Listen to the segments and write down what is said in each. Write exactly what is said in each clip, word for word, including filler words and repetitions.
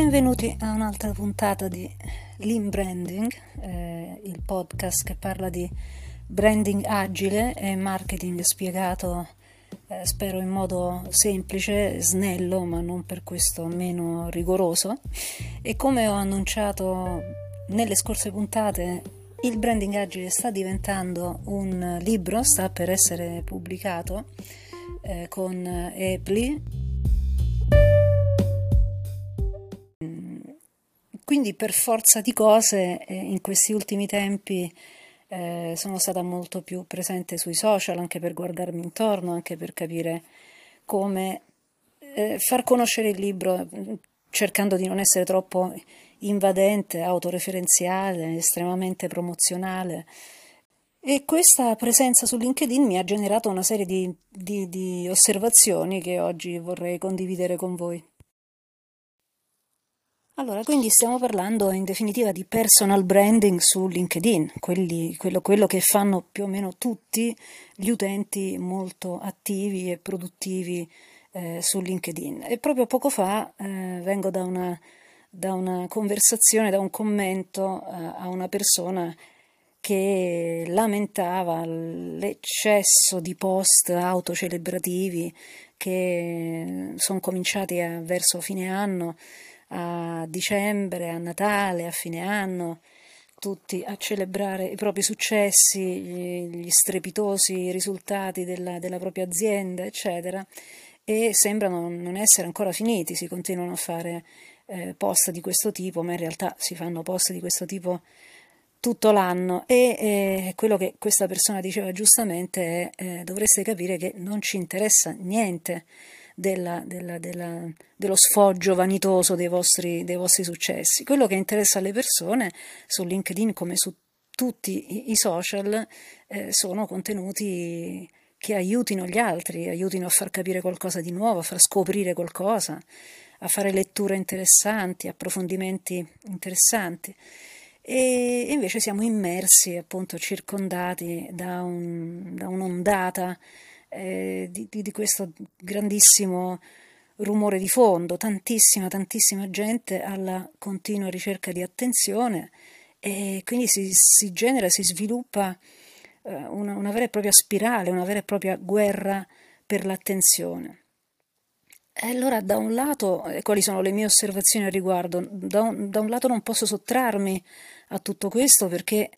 Benvenuti a un'altra puntata di Lean Branding, eh, il podcast che parla di branding agile e marketing spiegato, eh, spero in modo semplice, snello, ma non per questo meno rigoroso. E come ho annunciato nelle scorse puntate, il branding agile sta diventando un libro, sta per essere pubblicato eh, con Epli. Quindi per forza di cose eh, in questi ultimi tempi eh, sono stata molto più presente sui social, anche per guardarmi intorno, anche per capire come eh, far conoscere il libro, cercando di non essere troppo invadente, autoreferenziale, estremamente promozionale. E questa presenza su LinkedIn mi ha generato una serie di, di, di osservazioni che oggi vorrei condividere con voi. Allora, quindi stiamo parlando in definitiva di personal branding su LinkedIn, quelli, quello, quello che fanno più o meno tutti gli utenti molto attivi e produttivi eh, su LinkedIn. E proprio poco fa eh, vengo da una, da una conversazione, da un commento eh, a una persona che lamentava l'eccesso di post autocelebrativi che sono cominciati a, verso fine anno, a dicembre, a Natale, a fine anno, tutti a celebrare i propri successi, gli, gli strepitosi risultati della, della propria azienda, eccetera, e sembrano non essere ancora finiti. Si continuano a fare eh, post di questo tipo, ma in realtà si fanno post di questo tipo tutto l'anno. E eh, quello che questa persona diceva giustamente è eh, dovreste capire che non ci interessa niente Della, della, della, dello sfoggio vanitoso dei vostri, dei vostri successi. Quello che interessa alle persone su LinkedIn, come su tutti i, i social, eh, sono contenuti che aiutino gli altri, aiutino a far capire qualcosa di nuovo, a far scoprire qualcosa, a fare letture interessanti, approfondimenti interessanti. E invece siamo immersi, appunto, circondati da, un, da un'ondata Eh, di, di questo grandissimo rumore di fondo, tantissima tantissima gente alla continua ricerca di attenzione, e quindi si, si genera, si sviluppa eh, una, una vera e propria spirale, una vera e propria guerra per l'attenzione. E allora, da un lato, eh, quali sono le mie osservazioni al riguardo? Da un, da un lato non posso sottrarmi a tutto questo, perché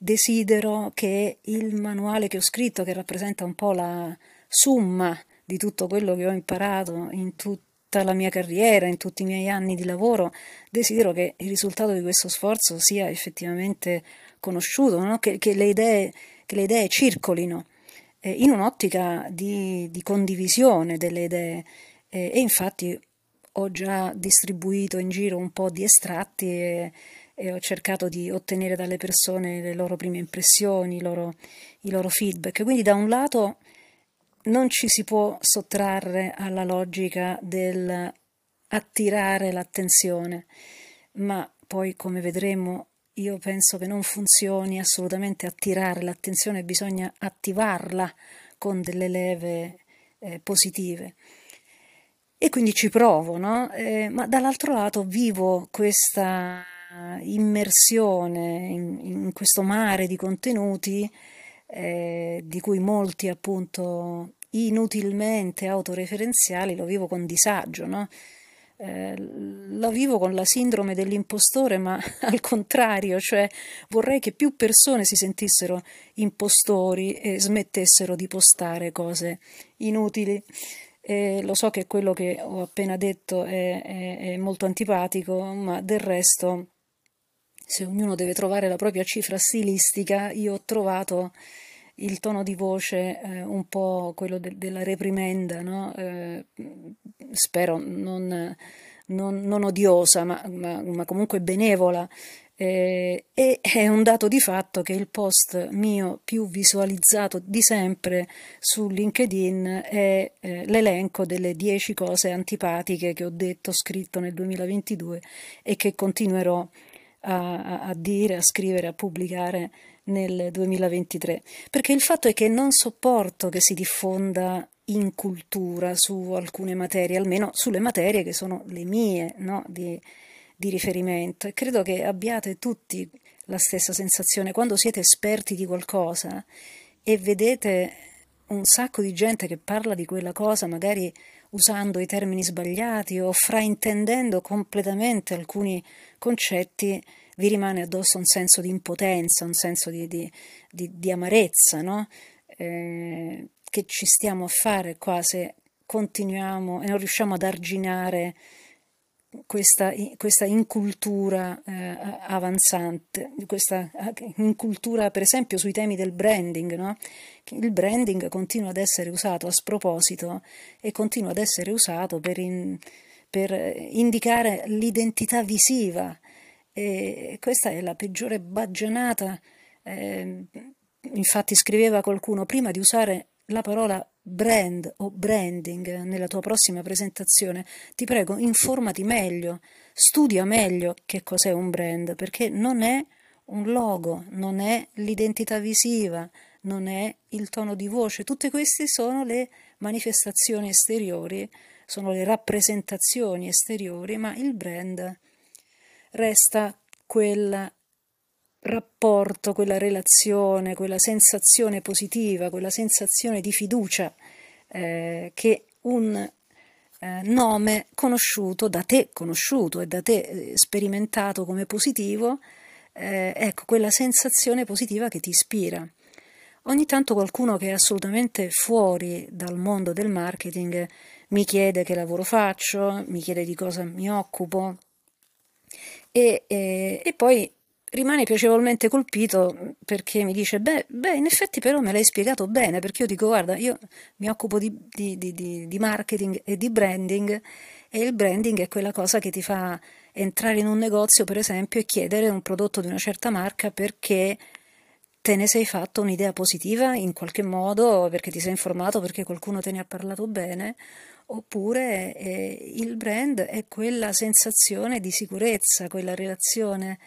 desidero che il manuale che ho scritto, che rappresenta un po' la somma di tutto quello che ho imparato in tutta la mia carriera, in tutti i miei anni di lavoro, desidero che il risultato di questo sforzo sia effettivamente conosciuto, no? che, che, le idee, che le idee circolino eh, in un'ottica di, di condivisione delle idee eh, e infatti ho già distribuito in giro un po' di estratti e, e ho cercato di ottenere dalle persone le loro prime impressioni, i loro, i loro feedback. Quindi da un lato non ci si può sottrarre alla logica del attirare l'attenzione, ma poi, come vedremo, io penso che non funzioni assolutamente attirare l'attenzione, bisogna attivarla con delle leve eh, positive. E quindi ci provo, no? Eh, ma dall'altro lato vivo questa immersione in, in questo mare di contenuti eh, di cui molti, appunto, inutilmente autoreferenziali. Lo vivo con disagio, no? Eh, lo vivo con la sindrome dell'impostore, ma al contrario, cioè vorrei che più persone si sentissero impostori e smettessero di postare cose inutili. Eh, lo so che quello che ho appena detto è, è, è molto antipatico, ma del resto, se ognuno deve trovare la propria cifra stilistica, io ho trovato il tono di voce eh, un po' quello de- della reprimenda, no? Eh, spero non, non, non odiosa, ma, ma, ma comunque benevola. Eh, e è un dato di fatto che il post mio più visualizzato di sempre su LinkedIn è eh, l'elenco delle dieci cose antipatiche che ho detto, scritto nel duemilaventidue e che continuerò A, a dire, a scrivere, a pubblicare nel duemilaventitré, perché il fatto è che non sopporto che si diffonda in cultura su alcune materie, almeno sulle materie che sono le mie, no, di, di riferimento, e credo che abbiate tutti la stessa sensazione quando siete esperti di qualcosa e vedete un sacco di gente che parla di quella cosa magari usando i termini sbagliati o fraintendendo completamente alcuni concetti, vi rimane addosso un senso di impotenza, un senso di, di, di, di amarezza, no? Eh, che ci stiamo a fare qua se continuiamo e non riusciamo ad arginare questa, questa incultura eh, avanzante, questa incultura per esempio sui temi del branding, no? Il branding continua ad essere usato a sproposito e continua ad essere usato per, in, per indicare l'identità visiva, e questa è la peggiore baggianata. eh, infatti scriveva qualcuno: prima di usare la parola brand o branding nella tua prossima presentazione, ti prego, informati meglio, studia meglio che cos'è un brand, perché non è un logo, non è l'identità visiva, non è il tono di voce, tutte queste sono le manifestazioni esteriori, sono le rappresentazioni esteriori, ma il brand resta quella rapporto, quella relazione, quella sensazione positiva, quella sensazione di fiducia eh, che un eh, nome conosciuto, da te conosciuto e da te sperimentato come positivo, eh, ecco, quella sensazione positiva che ti ispira. Ogni tanto qualcuno che è assolutamente fuori dal mondo del marketing mi chiede che lavoro faccio, mi chiede di cosa mi occupo e, e, e poi rimane piacevolmente colpito perché mi dice: beh, beh, in effetti però me l'hai spiegato bene, perché io dico: guarda, io mi occupo di, di, di, di marketing e di branding, e il branding è quella cosa che ti fa entrare in un negozio, per esempio, e chiedere un prodotto di una certa marca perché te ne sei fatto un'idea positiva in qualche modo, perché ti sei informato, perché qualcuno te ne ha parlato bene. Oppure eh, il brand è quella sensazione di sicurezza, quella relazione,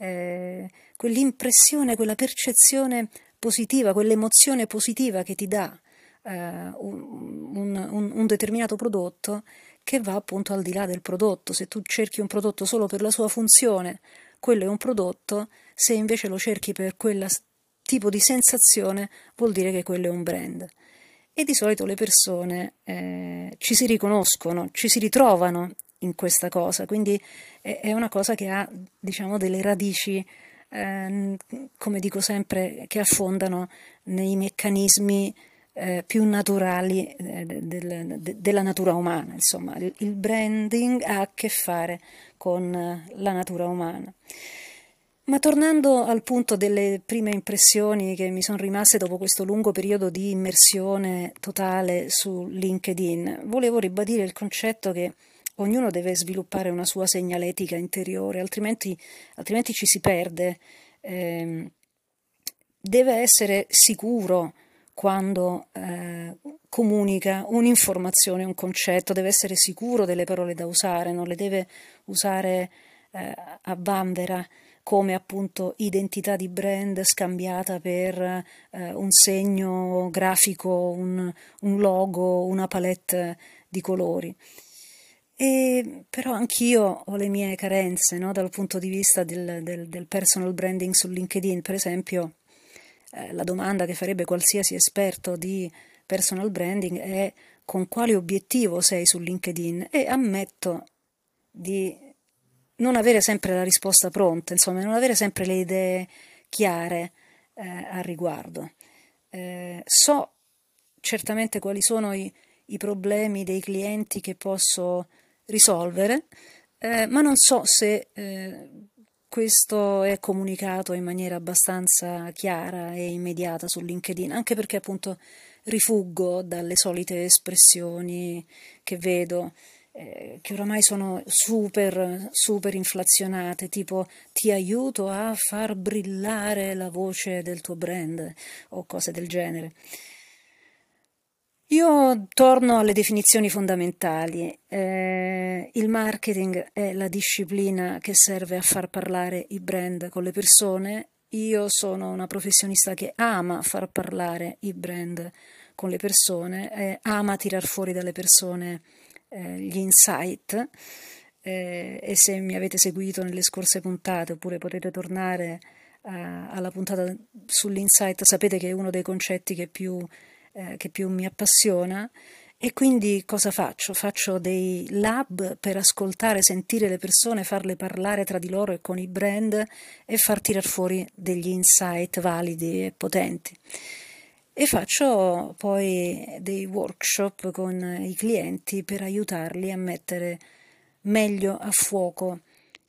Eh, quell'impressione, quella percezione positiva, quell'emozione positiva che ti dà eh, un, un, un determinato prodotto, che va appunto al di là del prodotto. Se tu cerchi un prodotto solo per la sua funzione, quello è un prodotto; se invece lo cerchi per quel tipo di sensazione, vuol dire che quello è un brand. E di solito le persone eh, ci si riconoscono, ci si ritrovano in questa cosa, quindi è una cosa che ha, diciamo, delle radici, eh, come dico sempre, che affondano nei meccanismi eh, più naturali eh, del, de, della natura umana. Insomma, il branding ha a che fare con la natura umana. Ma tornando al punto delle prime impressioni che mi sono rimaste dopo questo lungo periodo di immersione totale su LinkedIn, volevo ribadire il concetto che ognuno deve sviluppare una sua segnaletica interiore, altrimenti, altrimenti ci si perde. Eh, deve essere sicuro quando eh, comunica un'informazione, un concetto, deve essere sicuro delle parole da usare, non le deve usare eh, a vanvera, come appunto identità di brand scambiata per eh, un segno grafico, un, un logo, una palette di colori. E però anch'io ho le mie carenze, no? Dal punto di vista del, del, del personal branding su LinkedIn, per esempio, eh, la domanda che farebbe qualsiasi esperto di personal branding è: con quale obiettivo sei su LinkedIn? E ammetto di non avere sempre la risposta pronta, insomma, non avere sempre le idee chiare eh, al riguardo. Eh, so certamente quali sono i, i problemi dei clienti che posso risolvere, eh, ma non so se eh, questo è comunicato in maniera abbastanza chiara e immediata su LinkedIn, anche perché appunto rifuggo dalle solite espressioni che vedo, eh, che oramai sono super, super inflazionate, tipo ti aiuto a far brillare la voce del tuo brand o cose del genere. Io torno alle definizioni fondamentali. Eh, il marketing è la disciplina che serve a far parlare i brand con le persone. Io sono una professionista che ama far parlare i brand con le persone, eh, ama tirar fuori dalle persone eh, gli insight, eh, e se mi avete seguito nelle scorse puntate, oppure potete tornare a, alla puntata sull'insight, sapete che è uno dei concetti che più, eh, che più mi appassiona. E quindi cosa faccio? Faccio dei lab per ascoltare, sentire le persone, farle parlare tra di loro e con i brand e far tirar fuori degli insight validi e potenti. E faccio poi dei workshop con i clienti per aiutarli a mettere meglio a fuoco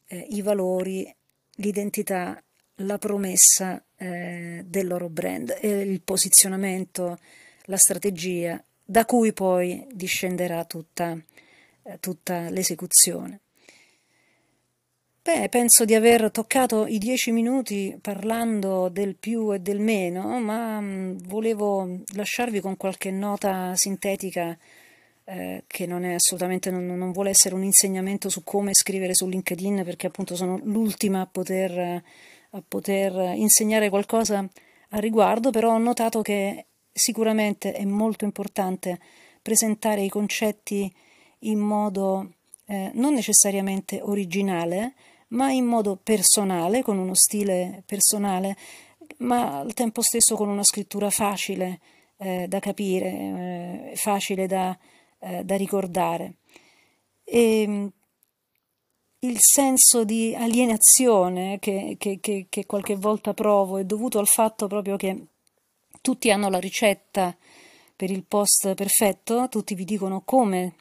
eh, i valori, l'identità, la promessa eh, del loro brand, eh, il posizionamento, la strategia, da cui poi discenderà tutta, eh, tutta l'esecuzione. Beh, penso di aver toccato i dieci minuti parlando del più e del meno, ma mh, volevo lasciarvi con qualche nota sintetica eh, che non è assolutamente, non, non vuole essere un insegnamento su come scrivere su LinkedIn, perché appunto sono l'ultima a poter, a poter insegnare qualcosa al riguardo, però ho notato che sicuramente è molto importante presentare i concetti in modo eh, non necessariamente originale, ma in modo personale, con uno stile personale, ma al tempo stesso con una scrittura facile eh, da capire, eh, facile da, eh, da ricordare. E il senso di alienazione che, che, che, che qualche volta provo è dovuto al fatto proprio che tutti hanno la ricetta per il post perfetto, tutti vi dicono come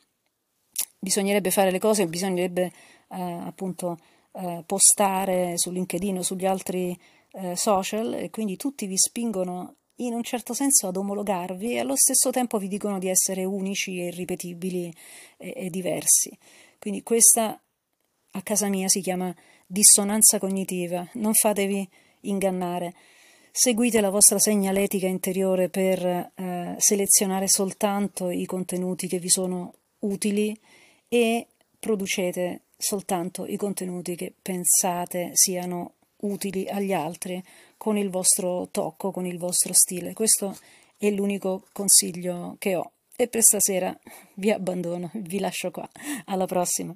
bisognerebbe fare le cose, bisognerebbe eh, appunto eh, postare su LinkedIn o sugli altri eh, social, e quindi tutti vi spingono in un certo senso ad omologarvi e allo stesso tempo vi dicono di essere unici e irripetibili e, e diversi. Quindi questa a casa mia si chiama dissonanza cognitiva, non fatevi ingannare. Seguite la vostra segnaletica interiore per eh, selezionare soltanto i contenuti che vi sono utili e producete soltanto i contenuti che pensate siano utili agli altri, con il vostro tocco, con il vostro stile. Questo è l'unico consiglio che ho. E per stasera vi abbandono, vi lascio qua. Alla prossima!